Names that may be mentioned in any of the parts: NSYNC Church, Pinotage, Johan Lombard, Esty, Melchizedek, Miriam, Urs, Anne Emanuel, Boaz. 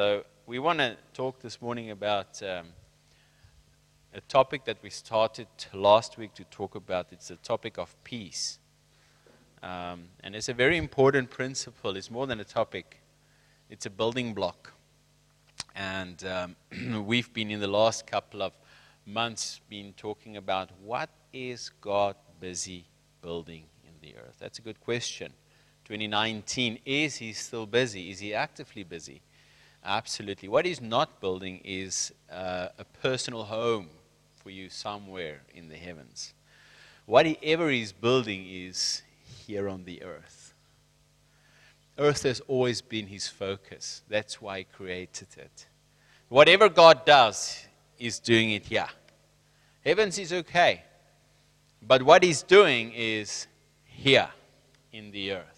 So we want to talk this morning about a topic that we started last week to talk about. It's the topic of peace. And it's a very important principle. It's more than a topic. It's a building block. And we've been in the last couple of months been talking about what is God busy building in the earth. That's a good question. 2019, is he still busy? Is he actively busy? Absolutely. What he's not building is a personal home for you somewhere in the heavens. Whatever he's building is here on the earth. Earth has always been his focus. That's why he created it. Whatever God does, he's doing it here. Heavens is okay. But what he's doing is here in the earth.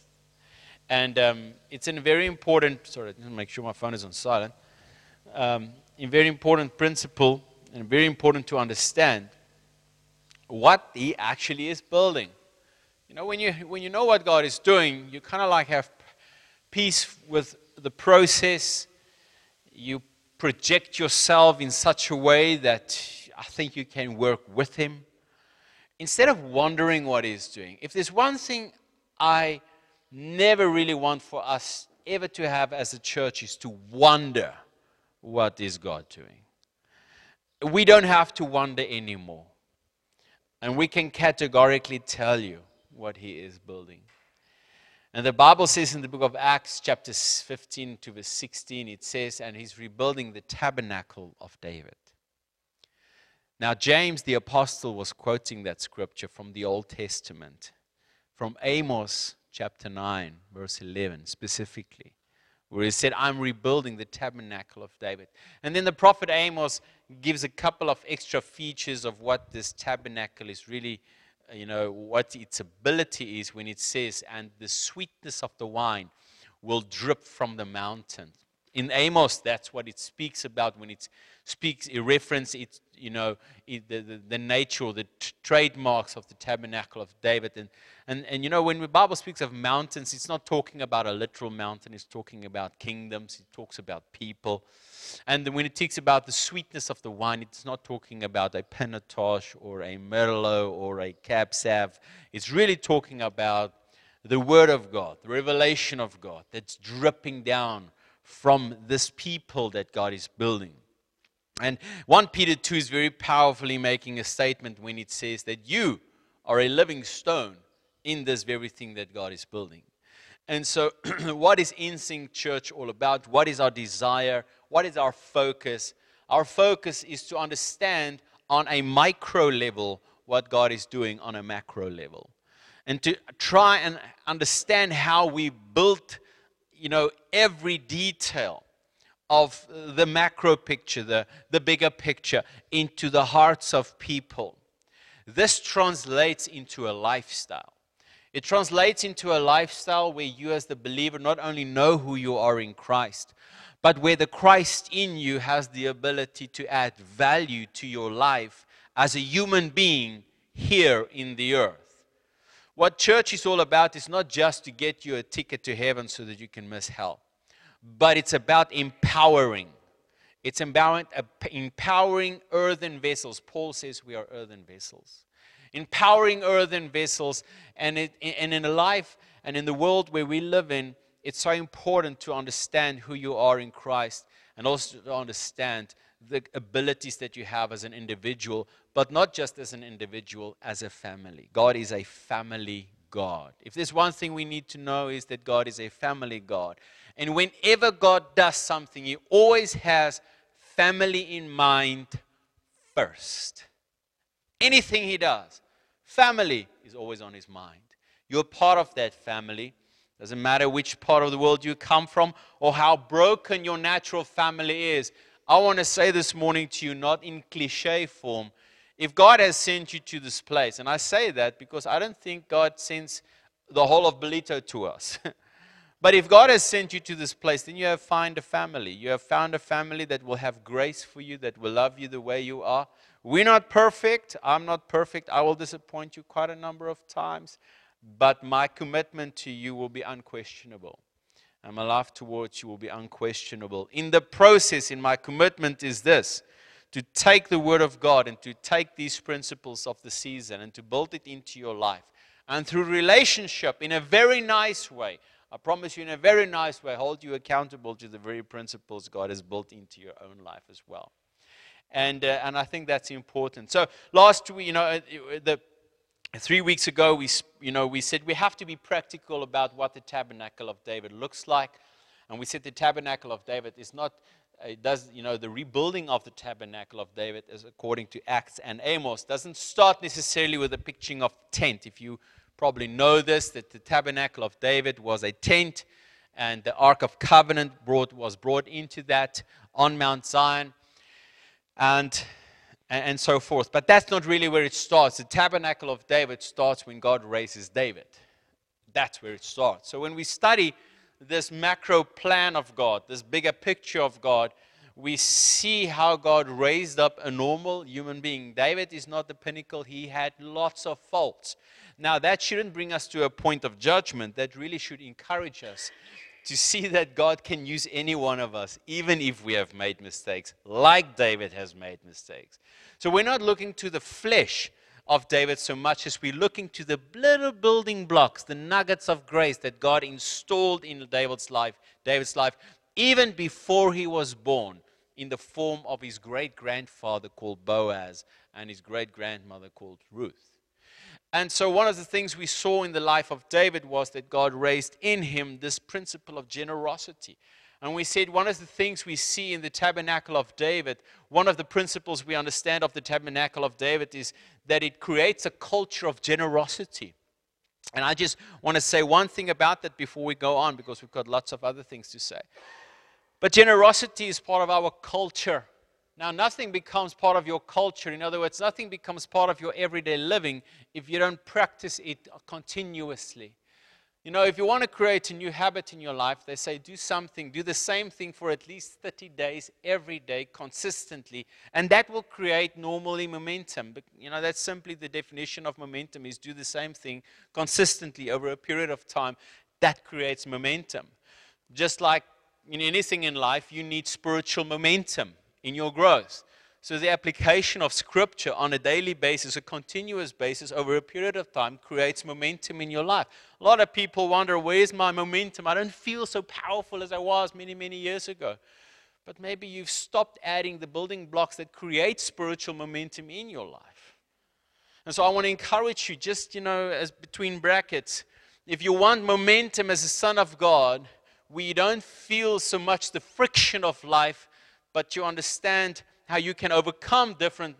And it's a very important, sorry, I need to make sure my phone is on silent, a very important principle and very important to understand what he actually is building. You know, when you know what God is doing, you kind of like have peace with the process. You project yourself in such a way that I think you can work with him. Instead of wondering what he's doing, if there's one thing I never really want for us ever to have as a church is to wonder, what is God doing? We don't have to wonder anymore. And we can categorically tell you what he is building. And the Bible says in the book of Acts, chapter 15 to verse 16, it says, and he's rebuilding the tabernacle of David. Now James the apostle was quoting that scripture from the Old Testament, from Amos chapter 9, verse 11, specifically, where he said, I'm rebuilding the tabernacle of David. And then the prophet Amos gives a couple of extra features of what this tabernacle is really, you know, what its ability is when it says, and the sweetness of the wine will drip from the mountain. In Amos, that's what it speaks about when it speaks, it references, you know, the nature or the trademarks of the tabernacle of David. And you know, when the Bible speaks of mountains, it's not talking about a literal mountain. It's talking about kingdoms. It talks about people. And when it talks about the sweetness of the wine, it's not talking about a Pinotage or a Merlot or a Cab Sav. It's really talking about the Word of God, the revelation of God that's dripping down from this people that God is building. And 1 Peter 2 is very powerfully making a statement when it says that you are a living stone in this very thing that God is building. And so what is NSYNC Church all about? What is our desire? What is our focus? Our focus is to understand on a micro level what God is doing on a macro level. And to try and understand how we built, you know, every detail of the macro picture, the bigger picture, into the hearts of people. This translates into a lifestyle. It translates into a lifestyle where you as the believer not only know who you are in Christ, but where the Christ in you has the ability to add value to your life as a human being here in the earth. What church is all about is not just to get you a ticket to heaven so that you can miss hell, but it's about empowering. It's about empowering earthen vessels. Paul says we are earthen vessels. Empowering earthen vessels, and in a life and in the world where we live in, it's so important to understand who you are in Christ and also to understand the abilities that you have as an individual, but not just as an individual, as a family. God is a family God. If there's one thing we need to know is that God is a family God. And whenever God does something, he always has family in mind first. Anything he does, family is always on his mind. You're part of that family. Doesn't matter which part of the world you come from or how broken your natural family is. I want to say this morning to you, not in cliche form, if God has sent you to this place, and I say that because I don't think God sends the whole of Belito to us. But if God has sent you to this place, then you have found a family. You have found a family that will have grace for you, that will love you the way you are. We're not perfect. I'm not perfect. I will disappoint you quite a number of times. But my commitment to you will be unquestionable. and my love towards you will be unquestionable. In the process, in my commitment is this, to take the Word of God and to take these principles of the season and to build it into your life. And through relationship, in a very nice way, I promise you, in a very nice way, hold you accountable to the very principles God has built into your own life as well. And I think that's important. So last week, 3 weeks ago, we said we have to be practical about what the Tabernacle of David looks like. And we said the Tabernacle of David is not, the rebuilding of the Tabernacle of David, as according to Acts and Amos, doesn't start necessarily with a pitching of tent. If you probably know this, that the Tabernacle of David was a tent, and the Ark of Covenant was brought into that on Mount Zion. And so forth. But that's not really where it starts. The Tabernacle of David starts when God raises David. That's where it starts. So when we study this macro plan of God, this bigger picture of God, we see how God raised up a normal human being. David is not the pinnacle. He had lots of faults. Now, that shouldn't bring us to a point of judgment. That really should encourage us to see that God can use any one of us, even if we have made mistakes, like David has made mistakes. So we're not looking to the flesh of David so much as we're looking to the little building blocks, the nuggets of grace that God installed in David's life, even before he was born, in the form of his great-grandfather called Boaz and his great-grandmother called Ruth. And so one of the things we saw in the life of David was that God raised in him this principle of generosity. And we said one of the things we see in the Tabernacle of David, one of the principles we understand of the Tabernacle of David is that it creates a culture of generosity. And I just want to say one thing about that before we go on, because we've got lots of other things to say. But generosity is part of our culture. Now, nothing becomes part of your culture. In other words, nothing becomes part of your everyday living if you don't practice it continuously. You know, if you want to create a new habit in your life, they say do the same thing for at least 30 days every day consistently, and that will create normally momentum. But, you know, that's simply the definition of momentum, is do the same thing consistently over a period of time. That creates momentum. Just like in anything in life, you need spiritual momentum in your growth. So the application of Scripture on a daily basis, a continuous basis, over a period of time, creates momentum in your life. A lot of people wonder, where's my momentum? I don't feel so powerful as I was many, many years ago. But maybe you've stopped adding the building blocks that create spiritual momentum in your life. And so I want to encourage you, just, as between brackets, if you want momentum as a son of God, where you don't feel so much the friction of life, but you understand how you can overcome different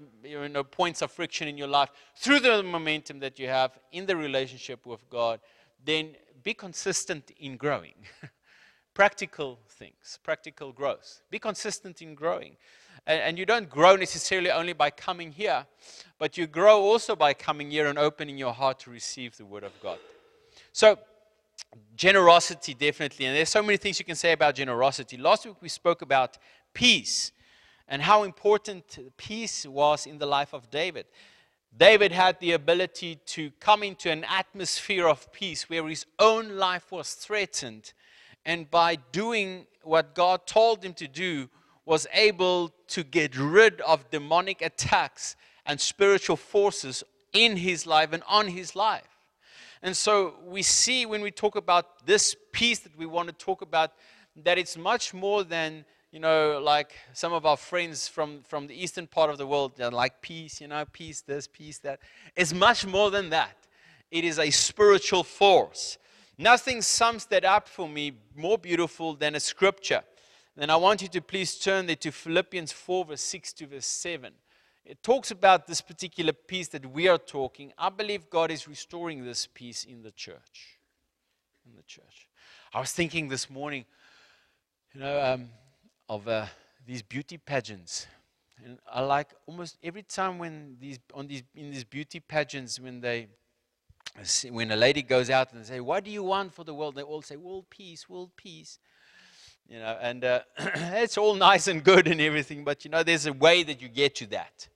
points of friction in your life through the momentum that you have in the relationship with God, then be consistent in growing. Practical things, practical growth. Be consistent in growing. And you don't grow necessarily only by coming here, but you grow also by coming here and opening your heart to receive the Word of God. So, generosity, definitely. And there's so many things you can say about generosity. Last week we spoke about peace, and how important peace was in the life of David. David had the ability to come into an atmosphere of peace where his own life was threatened, and by doing what God told him to do, was able to get rid of demonic attacks and spiritual forces in his life and on his life. And so we see, when we talk about this peace that we want to talk about, that it's much more than like some of our friends from the eastern part of the world, they're like peace, peace this, peace that. It's much more than that. It is a spiritual force. Nothing sums that up for me more beautiful than a scripture. And I want you to please turn there to Philippians 4, verse 6 to verse 7. It talks about this particular peace that we are talking. I believe God is restoring this peace in the church. I was thinking this morning, of these beauty pageants, and I like almost every time in these beauty pageants, when a lady goes out and they say, "What do you want for the world?" They all say, world peace," And it's all nice and good and everything, but there's a way that you get to that,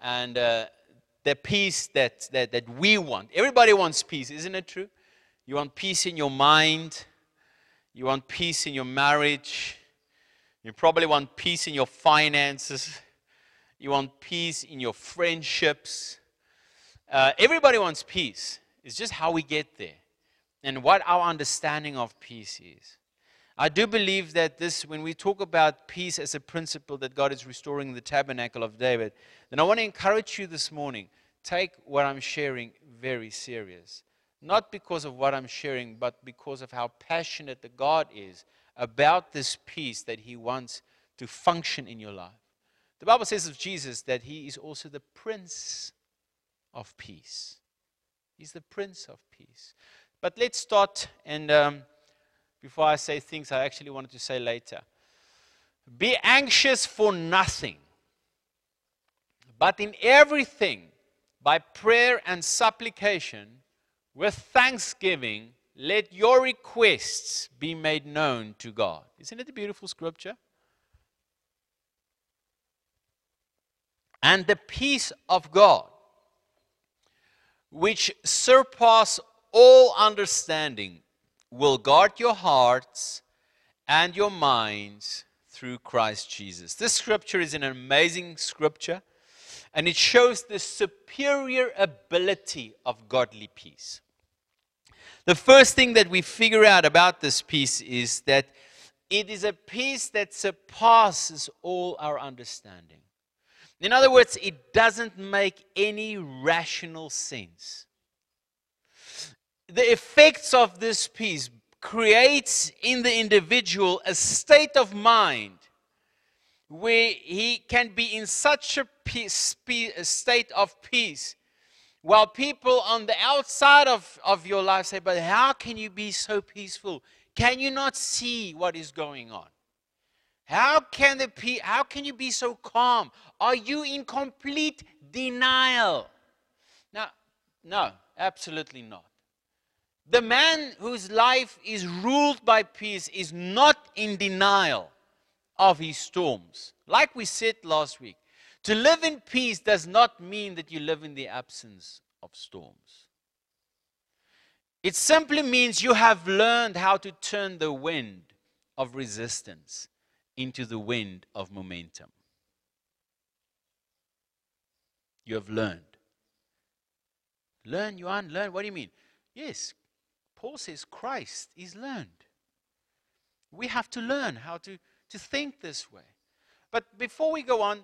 and the peace that we want. Everybody wants peace, isn't it true? You want peace in your mind. You want peace in your marriage. You probably want peace in your finances. You want peace in your friendships. Everybody wants peace. It's just how we get there and what our understanding of peace is. I do believe that this, when we talk about peace as a principle that God is restoring the tabernacle of David, then I want to encourage you this morning, take what I'm sharing very serious. Not because of what I'm sharing, but because of how passionate the God is about this peace that He wants to function in your life. The Bible says of Jesus that He is also the Prince of Peace. He's the Prince of Peace. But let's start, and before I say things I actually wanted to say later. Be anxious for nothing, but in everything, by prayer and supplication, with thanksgiving, let your requests be made known to God. Isn't it a beautiful scripture? And the peace of God, which surpasses all understanding, will guard your hearts and your minds through Christ Jesus. This scripture is an amazing scripture, and it shows the superior ability of godly peace. The first thing that we figure out about this peace is that it is a peace that surpasses all our understanding. In other words, it doesn't make any rational sense. The effects of this peace creates in the individual a state of mind where he can be in such a state of peace, while people on the outside of your life say, but how can you be so peaceful? Can you not see what is going on? How can you be so calm? Are you in complete denial? No, absolutely not. The man whose life is ruled by peace is not in denial of his storms. Like we said last week, to live in peace does not mean that you live in the absence of storms. It simply means you have learned how to turn the wind of resistance into the wind of momentum. You have learned. Learn, you unlearn. What do you mean? Yes, Paul says Christ is learned. We have to learn how to think this way. But before we go on,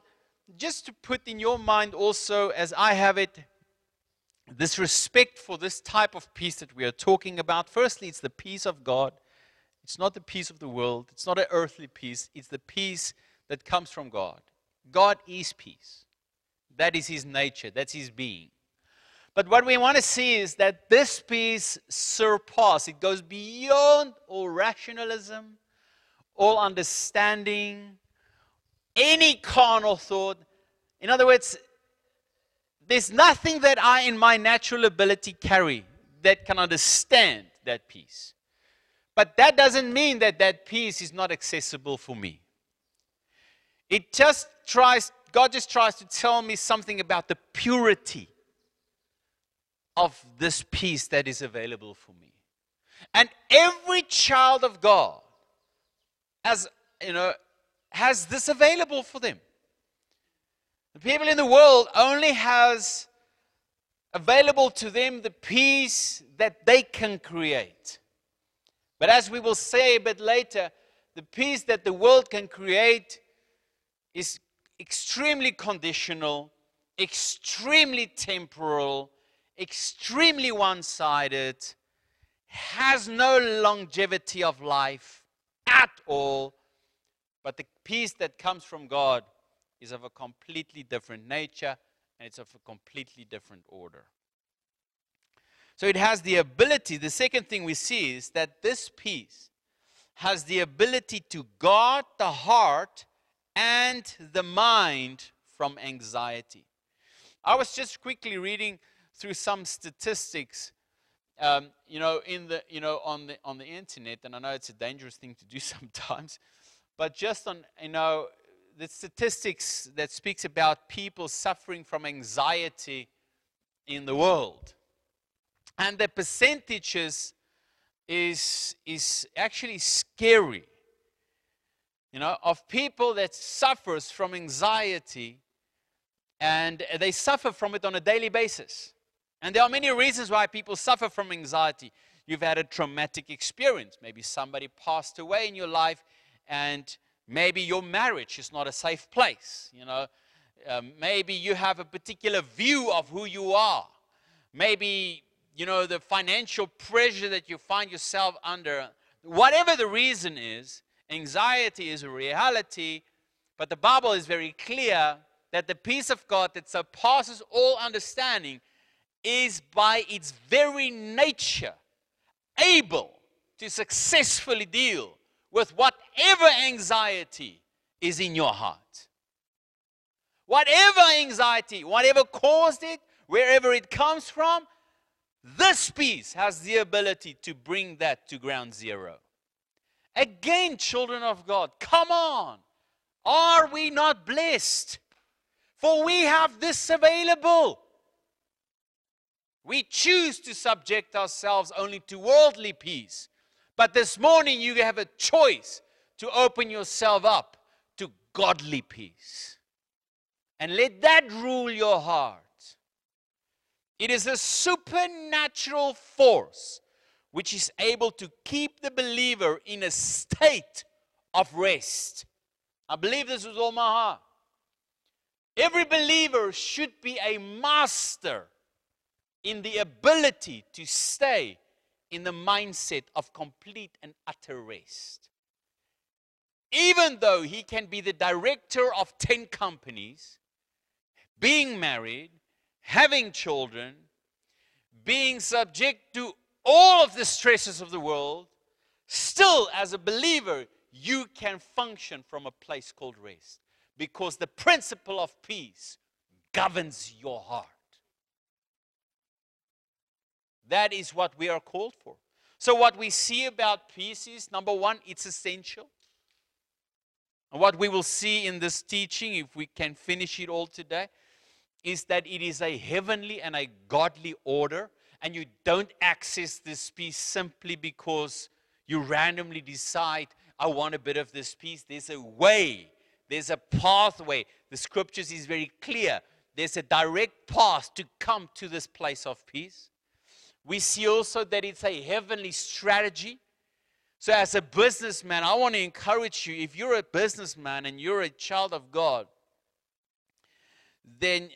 just to put in your mind also, as I have it, this respect for this type of peace that we are talking about. Firstly, it's the peace of God. It's not the peace of the world. It's not an earthly peace. It's the peace that comes from God. God is peace. That is His nature. That's His being. But what we want to see is that this peace surpasses. It goes beyond all rationalism, all understanding, any carnal thought. In other words, there's nothing that I in my natural ability carry that can understand that peace. But that doesn't mean that that peace is not accessible for me. It just tries, God just tries to tell me something about the purity of this peace that is available for me. And every child of God, as you know, has this available for them. The people in the world only has available to them the peace that they can create. But as we will say a bit later, the peace that the world can create is extremely conditional, extremely temporal, extremely one-sided, has no longevity of life at all. But the peace that comes from God is of a completely different nature, and it's of a completely different order. So it has the ability, the second thing we see is that this peace has the ability to guard the heart and the mind from anxiety. I was just quickly reading through some statistics, on the internet, and I know it's a dangerous thing to do sometimes, but just on, the statistics that speaks about people suffering from anxiety in the world. And the percentages is actually scary, you know, of people that suffers from anxiety, and they suffer from it on a daily basis. And there are many reasons why people suffer from anxiety. You've had a traumatic experience. Maybe somebody passed away in your life, and maybe your marriage is not a safe place, you know. Maybe you have a particular view of who you are. Maybe, you know, the financial pressure that you find yourself under. Whatever the reason is, anxiety is a reality. But the Bible is very clear that the peace of God that surpasses all understanding is by its very nature able to successfully deal with whatever anxiety is in your heart. Whatever anxiety, whatever caused it, wherever it comes from, this peace has the ability to bring that to ground zero. Again, children of God, come on. Are we not blessed? For we have this available. We choose to subject ourselves only to worldly peace. But this morning you have a choice to open yourself up to godly peace. And let that rule your heart. It is a supernatural force which is able to keep the believer in a state of rest. I believe this with all my heart. Every believer should be a master in the ability to stay in the mindset of complete and utter rest. Even though he can be the director of 10 companies, being married, having children, being subject to all of the stresses of the world, still as a believer, you can function from a place called rest, because the principle of peace governs your heart. That is what we are called for. So what we see about peace is, number one, it's essential. And what we will see in this teaching, if we can finish it all today, is that it is a heavenly and a godly order, and you don't access this peace simply because you randomly decide, I want a bit of this peace. There's a way, there's a pathway. The scriptures is very clear. There's a direct path to come to this place of peace. We see also that it's a heavenly strategy. So as a businessman, I want to encourage you, if you're a businessman and you're a child of God, then,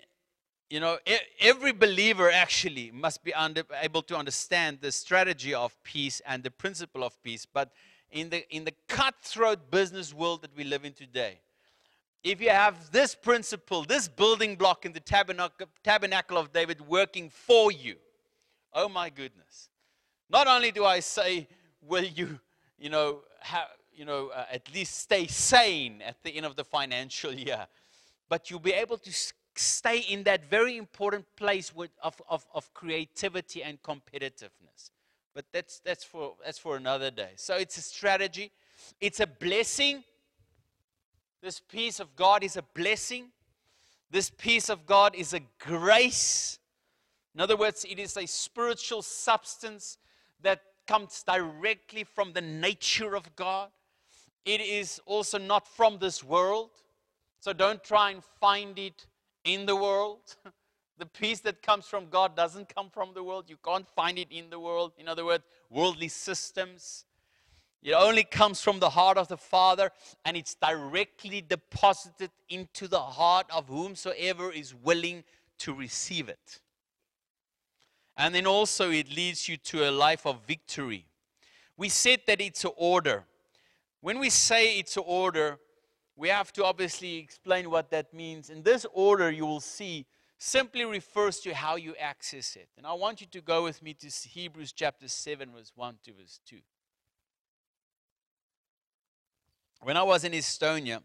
you know, every believer actually must be able to understand the strategy of peace and the principle of peace. But in the cutthroat business world that we live in today, if you have this principle, this building block in the tabernacle of David working for you, oh my goodness, not only do I say, will you, at least stay sane at the end of the financial year. But you'll be able to stay in that very important place of creativity and competitiveness. But that's for another day. So it's a strategy. It's a blessing. This peace of God is a blessing. This peace of God is a grace. In other words, it is a spiritual substance that comes directly from the nature of God. It is also not from this world. So don't try and find it in the world. The peace that comes from God doesn't come from the world. You can't find it in the world. In other words, worldly systems. It only comes from the heart of the Father, and it's directly deposited into the heart of whomsoever is willing to receive it. And then also it leads you to a life of victory. We said that it's an order. When we say it's an order, we have to obviously explain what that means. And this order, you will see, simply refers to how you access it. And I want you to go with me to Hebrews chapter 7, verse 1 to verse 2. When I was in Estonia,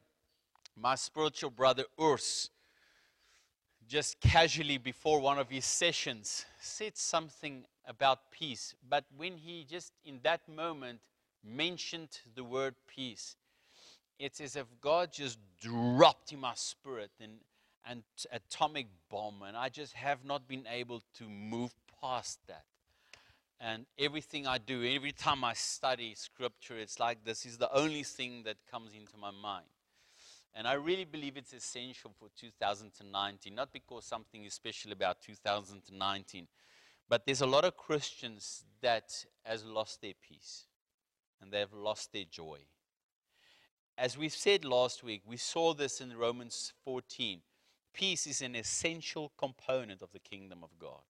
my spiritual brother Urs, just casually before one of his sessions, said something about peace. But when he just in that moment mentioned the word peace, it's as if God just dropped in my spirit an atomic bomb, and I just have not been able to move past that. And everything I do, every time I study Scripture, it's like this is the only thing that comes into my mind. And I really believe it's essential for 2019, not because something is special about 2019, but there's a lot of Christians that has lost their peace and they've lost their joy. As we've said last week, we saw this in Romans 14. Peace is an essential component of the kingdom of God.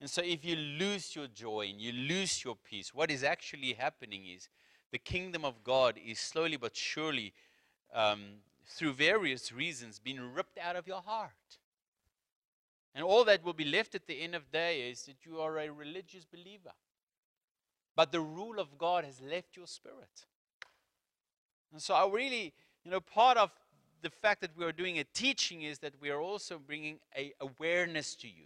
And so if you lose your joy and you lose your peace, what is actually happening is the kingdom of God is slowly but surely, through various reasons, being ripped out of your heart. And all that will be left at the end of the day is that you are a religious believer. But the rule of God has left your spirit. And so I really, part of the fact that we are doing a teaching is that we are also bringing an awareness to you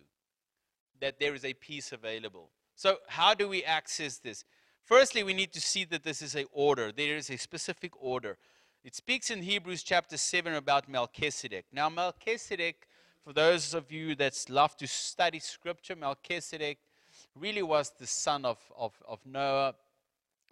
that there is a peace available. So how do we access this? Firstly, we need to see that this is an order. There is a specific order. It speaks in Hebrews chapter 7 about Melchizedek. Now, Melchizedek, for those of you that love to study Scripture, Melchizedek really was the son of Noah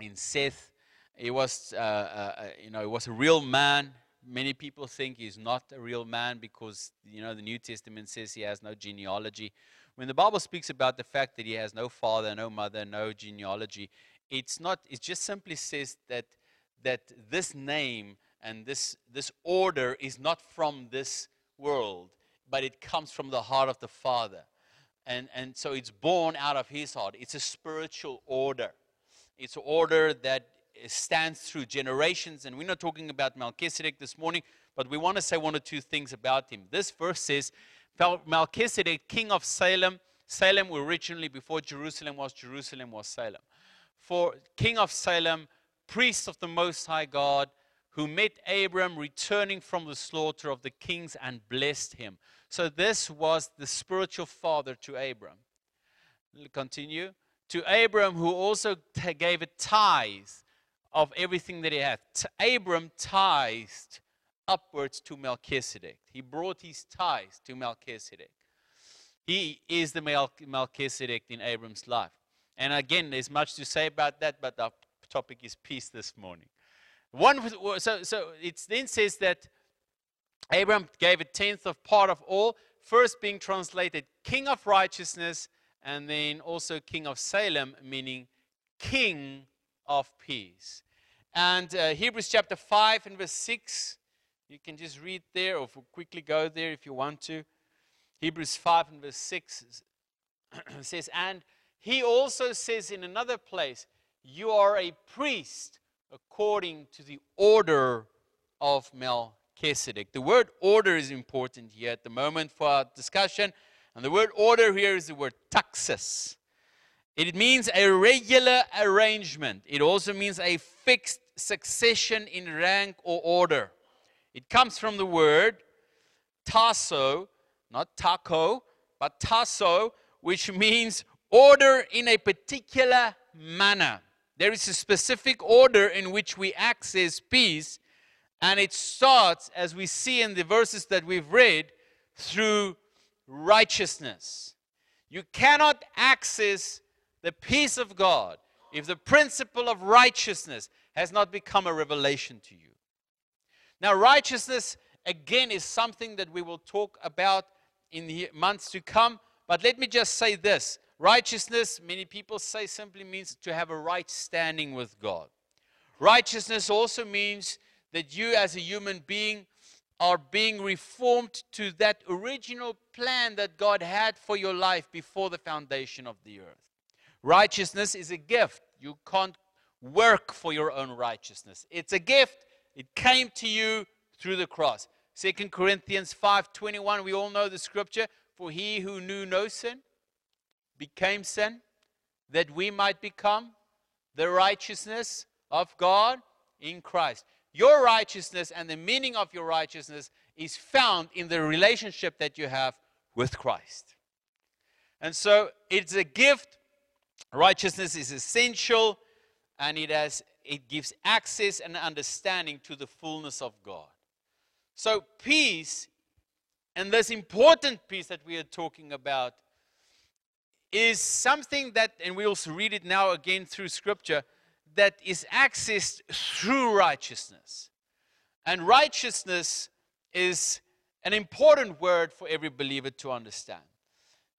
and Seth. He was, he was a real man. Many people think he's not a real man because, the New Testament says he has no genealogy. When the Bible speaks about the fact that he has no father, no mother, no genealogy, it's not. It just simply says that this name and this order is not from this world, but it comes from the heart of the Father. And so it's born out of his heart. It's a spiritual order. It's an order that stands through generations. And we're not talking about Melchizedek this morning, but we want to say one or two things about him. This verse says, Melchizedek, king of Salem. Salem was originally, before Jerusalem was Salem. For king of Salem, priest of the Most High God, who met Abram returning from the slaughter of the kings and blessed him. So this was the spiritual father to Abram. Continue. To Abram, who also gave a tithe of everything that he had. Abram tithed upwards to Melchizedek. He brought his tithe to Melchizedek. He is the Melchizedek in Abram's life. And again, there's much to say about that, but our topic is peace this morning. So it then says that Abram gave a tenth of part of all, first being translated king of righteousness, and then also king of Salem, meaning king of peace. And Hebrews chapter 5 and verse 6, you can just read there or quickly go there if you want to. Hebrews 5 and verse 6 says, and he also says in another place, you are a priest according to the order of Melchizedek. The word order is important here at the moment for our discussion. And the word order here is the word taxis. It means a regular arrangement. It also means a fixed succession in rank or order. It comes from the word tasso, not taco, but tasso, which means order in a particular manner. There is a specific order in which we access peace, and it starts, as we see in the verses that we've read, through righteousness. You cannot access the peace of God if the principle of righteousness has not become a revelation to you. Now, righteousness, again, is something that we will talk about in the months to come. But let me just say this. Righteousness, many people say, simply means to have a right standing with God. Righteousness also means that you as a human being are being reformed to that original plan that God had for your life before the foundation of the earth. Righteousness is a gift. You can't work for your own righteousness. It's a gift. It came to you through the cross. 2 Corinthians 5:21, we all know the scripture. For he who knew no sin became sin, that we might become the righteousness of God in Christ. Your righteousness and the meaning of your righteousness is found in the relationship that you have with Christ. And so it's a gift. Righteousness is essential, and it gives access and understanding to the fullness of God. So peace, and this important peace that we are talking about, is something that, and we also read it now again through Scripture, that is accessed through righteousness. And righteousness is an important word for every believer to understand.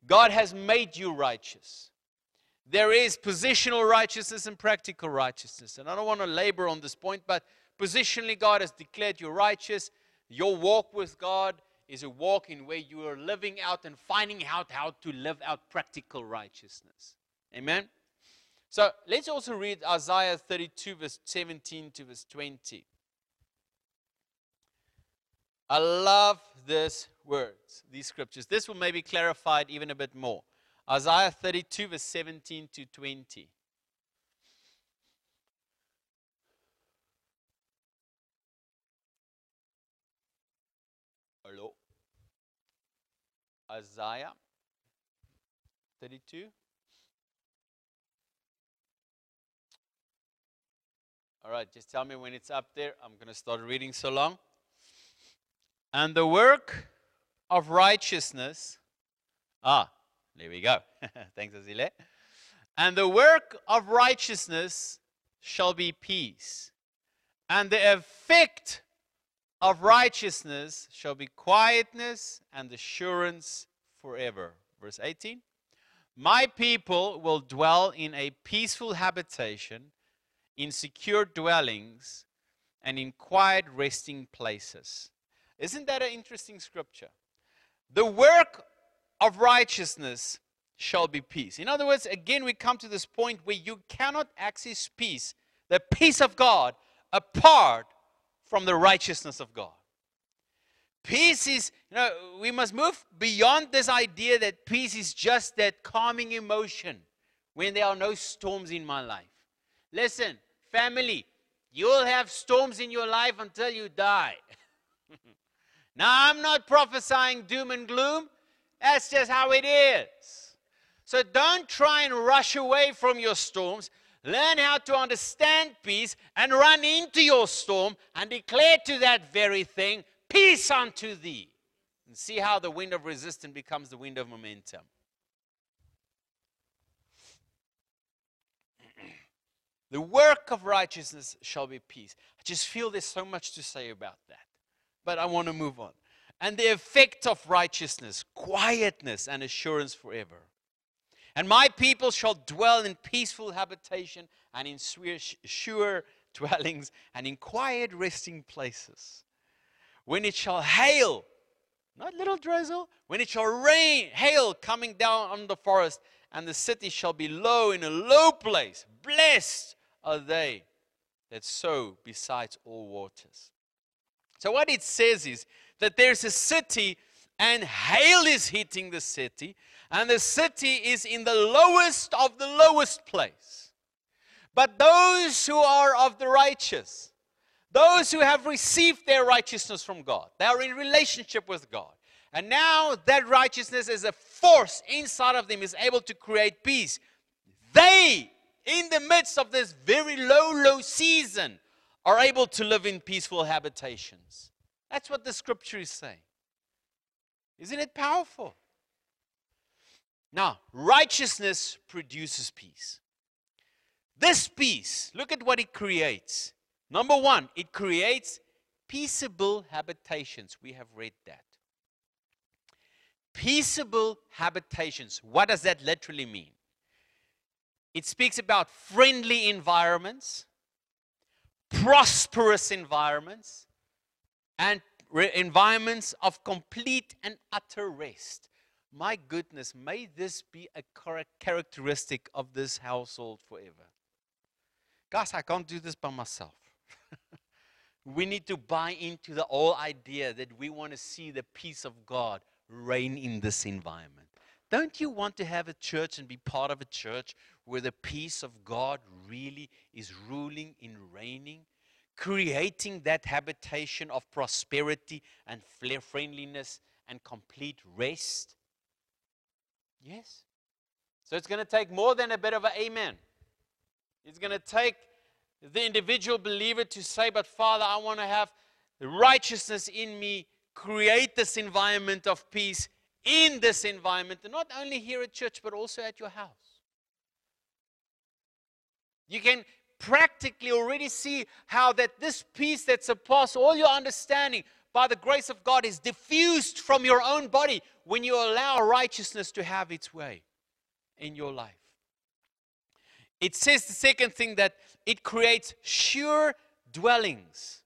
God has made you righteous. There is positional righteousness and practical righteousness. And I don't want to labor on this point, but positionally, God has declared you righteous. Your walk with God is a walk in where you are living out and finding out how to live out practical righteousness. Amen? So let's also read Isaiah 32, verse 17 to verse 20. I love this word, these scriptures. This will maybe clarify it even a bit more. Isaiah 32, verse 17 to 20. Hello? Isaiah 32. All right, just tell me when it's up there. I'm going to start reading so long. And the work of righteousness. There we go. Thanks, Azile. And the work of righteousness shall be peace. And the effect of righteousness shall be quietness and assurance forever. Verse 18. My people will dwell in a peaceful habitation, in secure dwellings, and in quiet resting places. Isn't that an interesting scripture? The work of righteousness shall be peace. In other words, again, we come to this point where you cannot access peace, the peace of God, apart from the righteousness of God. Peace is, you know, we must move beyond this idea that peace is just that calming emotion when there are no storms in my life. Listen, family, you'll have storms in your life until you die. Now, I'm not prophesying doom and gloom. That's just how it is. So don't try and rush away from your storms. Learn how to understand peace and run into your storm and declare to that very thing, peace unto thee. And see how the wind of resistance becomes the wind of momentum. The work of righteousness shall be peace. I just feel there's so much to say about that. But I want to move on. And the effect of righteousness, quietness and assurance forever. And my people shall dwell in peaceful habitation and in sure dwellings and in quiet resting places. When it shall hail, not little drizzle, when it shall rain, hail coming down on the forest, and the city shall be low in a low place. Blessed are they that sow besides all waters. So what it says is that there's a city and hail is hitting the city, and the city is in the lowest of the lowest place. But those who are of the righteous, those who have received their righteousness from God, they are in relationship with God. And now that righteousness is a force inside of them, is able to create peace. They, in the midst of this very low season, are able to live in peaceful habitations. That's what the scripture is saying. Isn't it powerful? Now, righteousness produces peace. This peace, look at what it creates. Number one, it creates peaceable habitations. We have read that. Peaceable habitations. What does that literally mean? It speaks about friendly environments, prosperous environments, and environments of complete and utter rest. My goodness, may this be a characteristic of this household forever. Guys, I can't do this by myself. We need to buy into the whole idea that we want to see the peace of God reign in this environment. Don't you want to have a church and be part of a church where the peace of God really is ruling and reigning, creating that habitation of prosperity and friendliness and complete rest? Yes. So it's going to take more than a bit of an amen. It's going to take the individual believer to say, but Father, I want to have righteousness in me, create this environment of peace in this environment, and not only here at church, but also at your house. You can practically already see how that this peace that surpasses all your understanding by the grace of God is diffused from your own body when you allow righteousness to have its way in your life. It says the second thing, that it creates sure dwellings.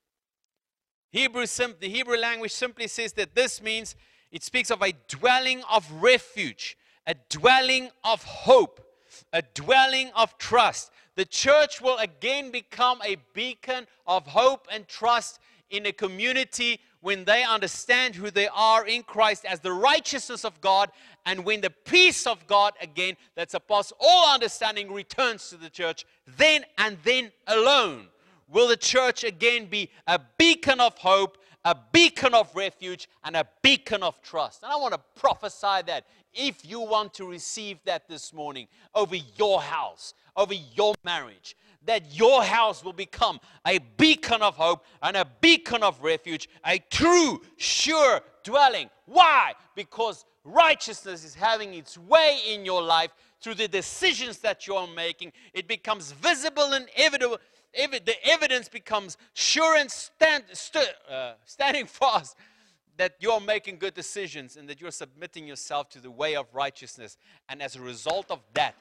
The Hebrew language simply says that this means, it speaks of a dwelling of refuge, a dwelling of hope, a dwelling of trust. The church will again become a beacon of hope and trust in a community when they understand who they are in Christ as the righteousness of God, and when the peace of God again that surpasses all understanding returns to the church, then and then alone will the church again be a beacon of hope, a beacon of refuge, and a beacon of trust. And I want to prophesy that if you want to receive that this morning over your house, over your marriage, that your house will become a beacon of hope and a beacon of refuge, a true, sure dwelling. Why? Because righteousness is having its way in your life through the decisions that you're making. It becomes visible and evident. The evidence becomes sure and standing fast that you're making good decisions and that you're submitting yourself to the way of righteousness. And as a result of that,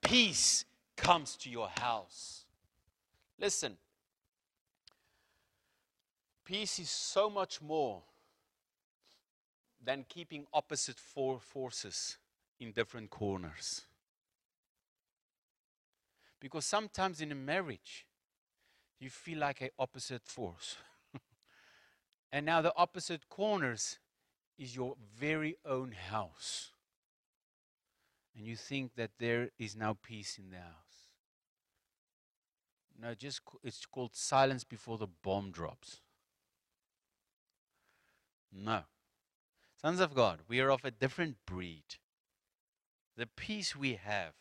peace comes to your house. Listen, peace is so much more than keeping opposite forces in different corners. Because sometimes in a marriage, you feel like an opposite force. And now the opposite corners is your very own house. And you think that there is now peace in the house. No, just it's called silence before the bomb drops. No. Sons of God, we are of a different breed. The peace we have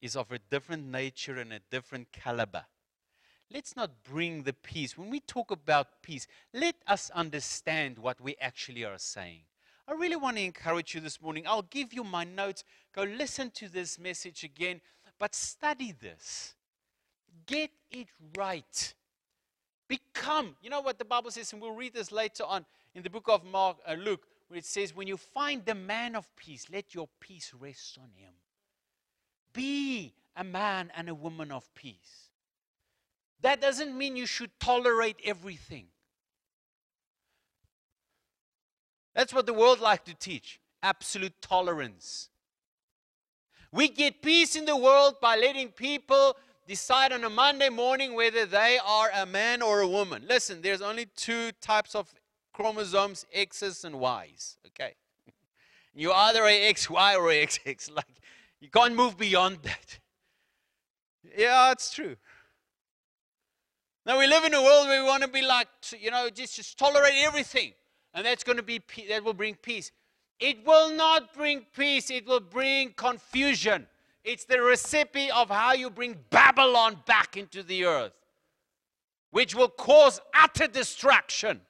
is of a different nature and a different caliber. Let's not bring the peace. When we talk about peace, let us understand what we actually are saying. I really want to encourage you this morning. I'll give you my notes. Go listen to this message again, but study this. Get it right. Become, you know what the Bible says, and we'll read this later on in the book of Luke, where it says, when you find the man of peace, let your peace rest on him. Be a man and a woman of peace. That doesn't mean you should tolerate everything. That's what the world likes to teach, absolute tolerance. We get peace in the world by letting people decide on a Monday morning whether they are a man or a woman. Listen, there's only two types of chromosomes, X's and Y's, okay? You're either a XY or a XX, like, you can't move beyond that. Yeah, it's true. Now, we live in a world where we want to be like, you know, just tolerate everything. And that's going to be, that will bring peace. It will not bring peace. It will bring confusion. It's the recipe of how you bring Babylon back into the earth, which will cause utter destruction.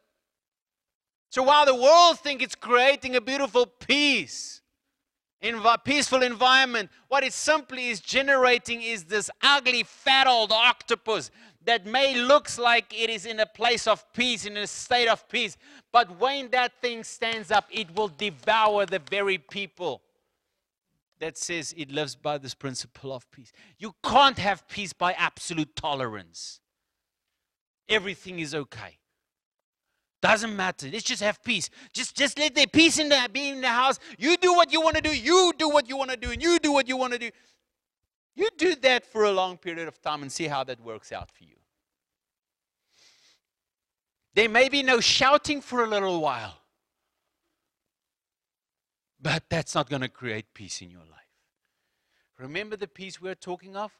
So while the world thinks it's creating a beautiful peace, in a peaceful environment, what it simply is generating is this ugly, fat old octopus that may looks like it is in a place of peace, in a state of peace. But when that thing stands up, it will devour the very people that says it lives by this principle of peace. You can't have peace by absolute tolerance. Everything is okay. Doesn't matter. Let's just have peace. Just let there peace be in the house. You do what you want to do. You do what you want to do. And you do what you want to do. You do that for a long period of time and see how that works out for you. There may be no shouting for a little while. But that's not going to create peace in your life. Remember the peace we're talking of?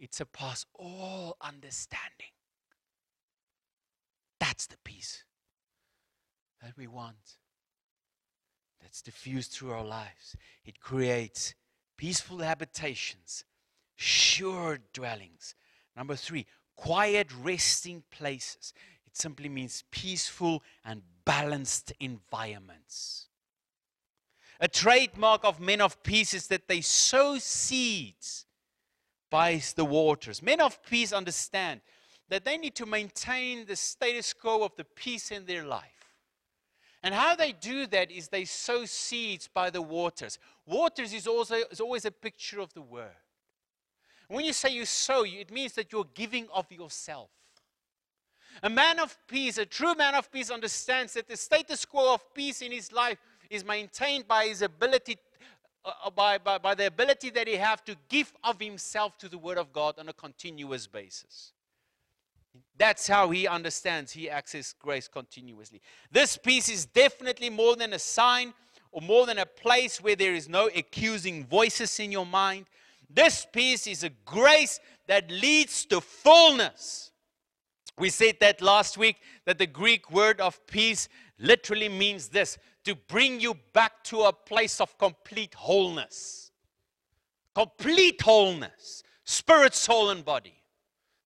It surpasses all understanding. That's the peace that we want, that's diffused through our lives. It creates peaceful habitations, sure dwellings. Number three, quiet resting places. It simply means peaceful and balanced environments. A trademark of men of peace is that they sow seeds by the waters. Men of peace understand that they need to maintain the status quo of the peace in their life. And how they do that is they sow seeds by the waters. Waters is always a picture of the word. When you say you sow, it means that you're giving of yourself. A man of peace, a true man of peace, understands that the status quo of peace in his life is maintained by his ability, by the ability that he has to give of himself to the Word of God on a continuous basis. That's how he understands he accesses grace continuously. This peace is definitely more than a sign or more than a place where there is no accusing voices in your mind. This peace is a grace that leads to fullness. We said that last week, that the Greek word of peace literally means this: to bring you back to a place of complete wholeness. Complete wholeness. Spirit, soul, and body.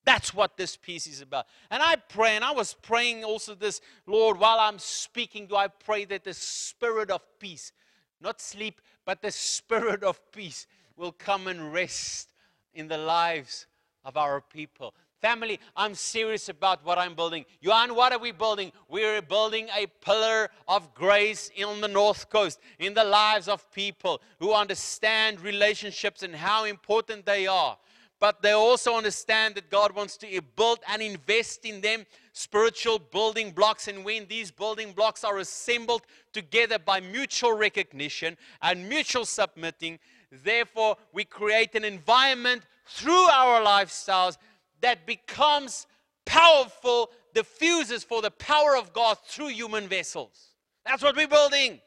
That's what this peace is about. And I pray, and I was praying also this, Lord, while I'm speaking, do I pray that the spirit of peace, not sleep, but the spirit of peace will come and rest in the lives of our people. Family, I'm serious about what I'm building. Johan, what are we building? We're building a pillar of grace on the North Coast, in the lives of people who understand relationships and how important they are. But they also understand that God wants to build and invest in them spiritual building blocks. And when these building blocks are assembled together by mutual recognition and mutual submitting, therefore we create an environment through our lifestyles that becomes powerful, diffuses for the power of God through human vessels. That's what we're building.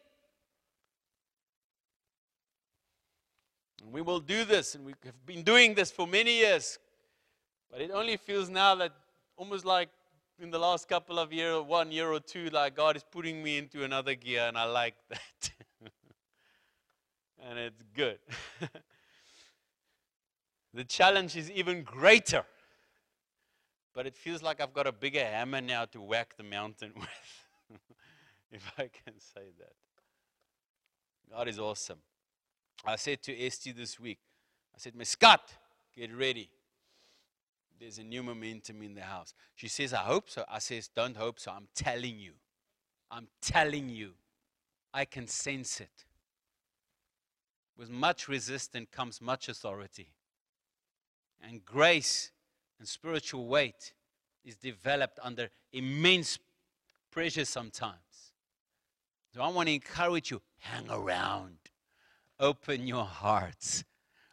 We will do this, and we have been doing this for many years. But it only feels now that almost like in the last couple of years, 1 year or two, like God is putting me into another gear, and I like that. And it's good. The challenge is even greater. But it feels like I've got a bigger hammer now to whack the mountain with, if I can say that. God is awesome. I said to Esty this week, I said, "Miss Scott, get ready. There's a new momentum in the house." She says, "I hope so." I says, "Don't hope so. I'm telling you. I'm telling you. I can sense it." With much resistance comes much authority. And grace and spiritual weight is developed under immense pressure sometimes. So I want to encourage you, hang around. Open your hearts.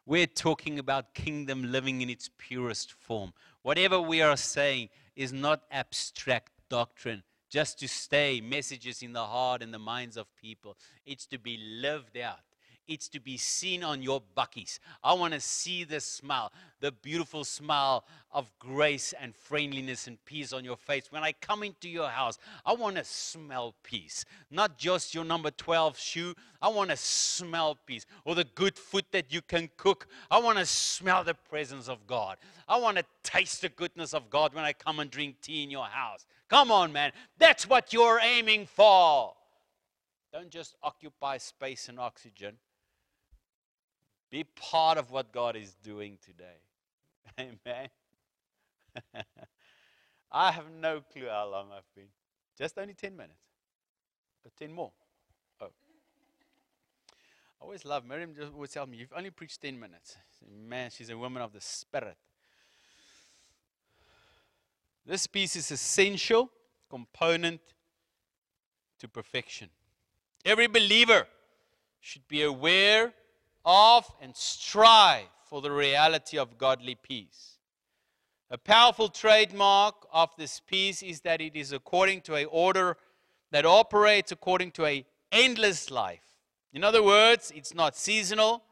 We're talking about kingdom living in its purest form. Whatever we are saying is not abstract doctrine, just to stay messages in the heart and the minds of people. It's to be lived out. It's to be seen on your buckies. I want to see the smile, the beautiful smile of grace and friendliness and peace on your face. When I come into your house, I want to smell peace. Not just your number 12 shoe. I want to smell peace. Or the good food that you can cook. I want to smell the presence of God. I want to taste the goodness of God when I come and drink tea in your house. Come on, man. That's what you're aiming for. Don't just occupy space and oxygen. Be part of what God is doing today. Amen. I have no clue how long I've been. Just only 10 minutes. But 10 more. Oh. I always love, Miriam just always tells me, "You've only preached 10 minutes. Man, she's a woman of the Spirit. This piece is essential component to perfection. Every believer should be aware of and strive for the reality of godly peace. A powerful trademark of this peace is that it is according to an order that operates according to an endless life. In other words, it's not seasonal.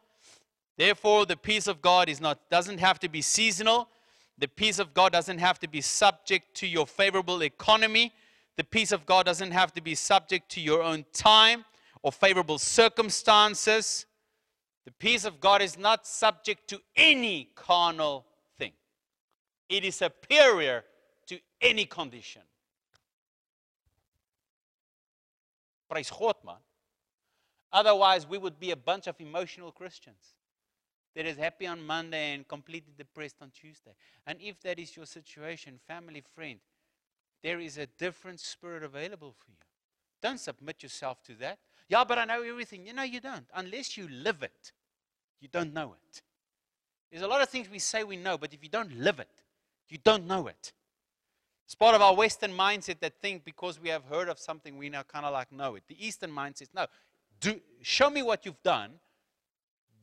Therefore, the peace of God doesn't have to be seasonal. The peace of God doesn't have to be subject to your favorable economy. The peace of God doesn't have to be subject to your own time or favorable circumstances. The peace of God is not subject to any carnal thing. It is superior to any condition. Praise God, man. Otherwise, we would be a bunch of emotional Christians that is happy on Monday and completely depressed on Tuesday. And if that is your situation, family, friend, there is a different spirit available for you. Don't submit yourself to that. Yeah, but I know everything. You know, you don't. Unless you live it, you don't know it. There's a lot of things we say we know, but if you don't live it, you don't know it. It's part of our Western mindset that think because we have heard of something, we now kind of like know it. The Eastern mindset, no. Show me what you've done.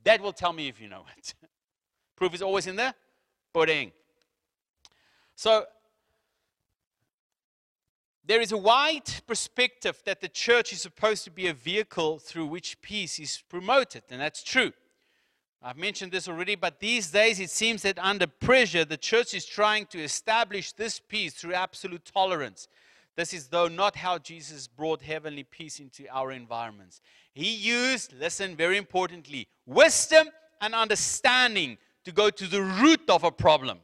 That will tell me if you know it. Proof is always in the pudding. So, there is a wide perspective that the church is supposed to be a vehicle through which peace is promoted, and that's true. I've mentioned this already, but these days it seems that under pressure, the church is trying to establish this peace through absolute tolerance. This is, though, not how Jesus brought heavenly peace into our environments. He used, listen, very importantly, wisdom and understanding to go to the root of a problem.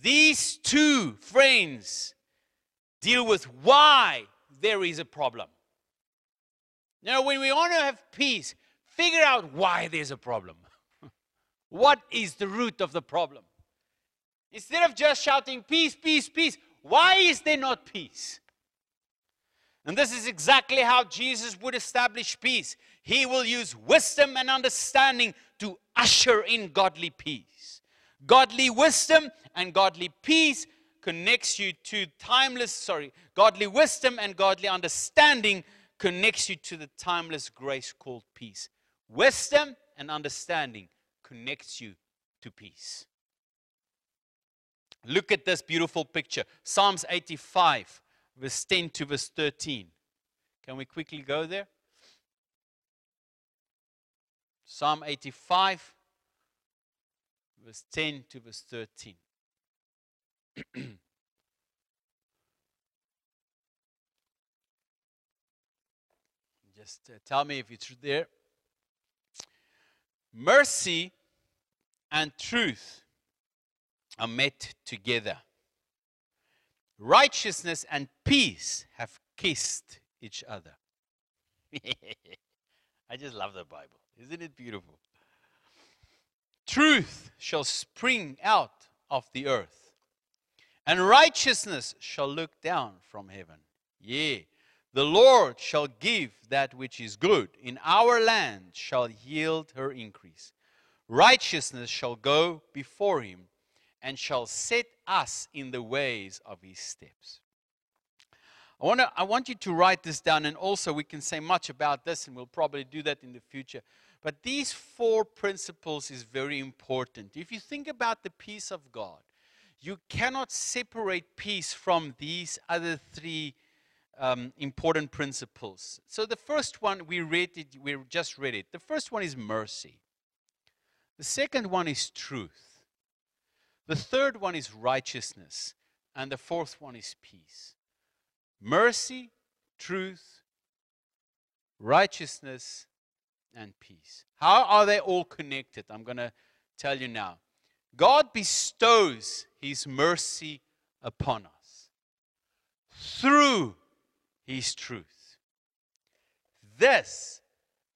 These two friends deal with why there is a problem. Now, when we want to have peace, figure out why there's a problem. What is the root of the problem? Instead of just shouting, peace, peace, peace, why is there not peace? And this is exactly how Jesus would establish peace. He will use wisdom and understanding to usher in godly peace. Godly wisdom and godly peace connects you to godly wisdom and godly understanding connects you to the timeless grace called peace. Wisdom and understanding connects you to peace. Look at this beautiful picture. Psalms 85, verse 10 to verse 13. Can we quickly go there? Psalm 85, verse 10 to verse 13. Just tell me if it's there. Mercy and truth are met together. Righteousness and peace have kissed each other. I just love the Bible. Isn't it beautiful? Truth shall spring out of the earth, and righteousness shall look down from heaven. Yea, the Lord shall give that which is good. In our land shall yield her increase. Righteousness shall go before him, and shall set us in the ways of his steps. I want you to write this down, and also we can say much about this, and we'll probably do that in the future. But these four principles is very important. If you think about the peace of God, you cannot separate peace from these other three important principles. So the first one, we just read it. The first one is mercy. The second one is truth. The third one is righteousness. And the fourth one is peace. Mercy, truth, righteousness, and peace. How are they all connected? I'm going to tell you now. God bestows his mercy upon us through his truth. This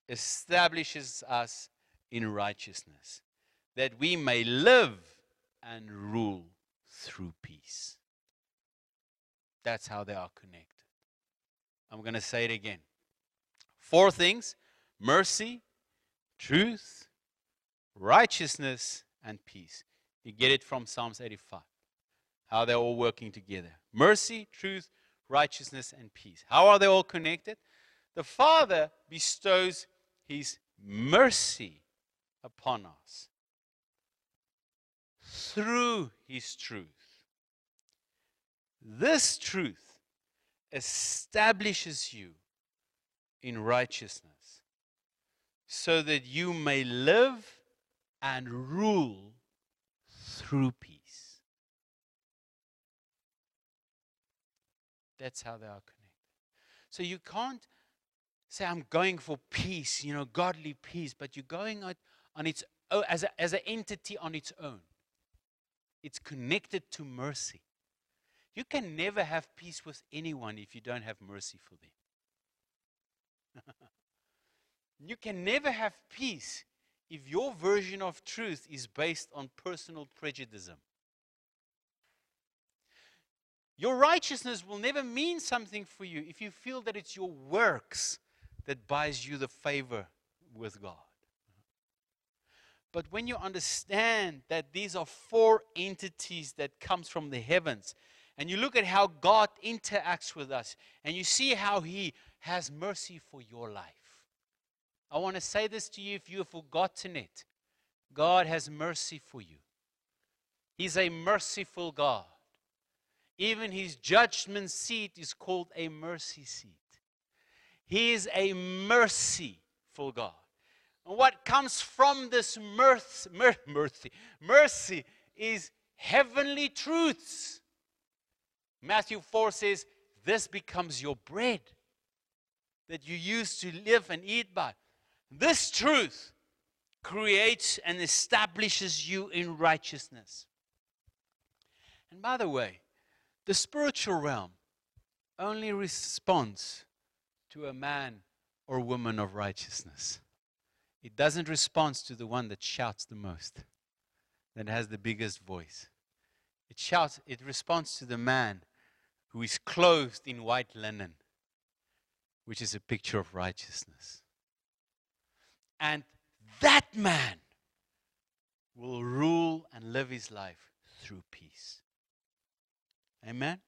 establishes us in righteousness, that we may live and rule through peace. That's how they are connected. I'm going to say it again. Four things: mercy, truth, righteousness, and peace. You get it from Psalms 85, how they're all working together. Mercy, truth, righteousness, and peace. How are they all connected? The Father bestows his mercy upon us through his truth. This truth establishes you in righteousness, so that you may live and rule through peace. That's how they are connected. So you can't say, I'm going for peace, you know, godly peace, but you're going out on its own, as an entity on its own. It's connected to mercy. You can never have peace with anyone if you don't have mercy for them. You can never have peace if your version of truth is based on personal prejudice. Your righteousness will never mean something for you if you feel that it's your works that buys you the favor with God. But when you understand that these are four entities that comes from the heavens, and you look at how God interacts with us, and you see how He has mercy for your life. I want to say this to you if you have forgotten it. God has mercy for you. He's a merciful God. Even His judgment seat is called a mercy seat. He is a merciful God. And what comes from this mercy is heavenly truths. Matthew 4 says, this becomes your bread that you used to live and eat by. This truth creates and establishes you in righteousness. And by the way, the spiritual realm only responds to a man or woman of righteousness. It doesn't respond to the one that shouts the most, that has the biggest voice. It responds to the man who is clothed in white linen, which is a picture of righteousness. And that man will rule and live his life through peace. Amen?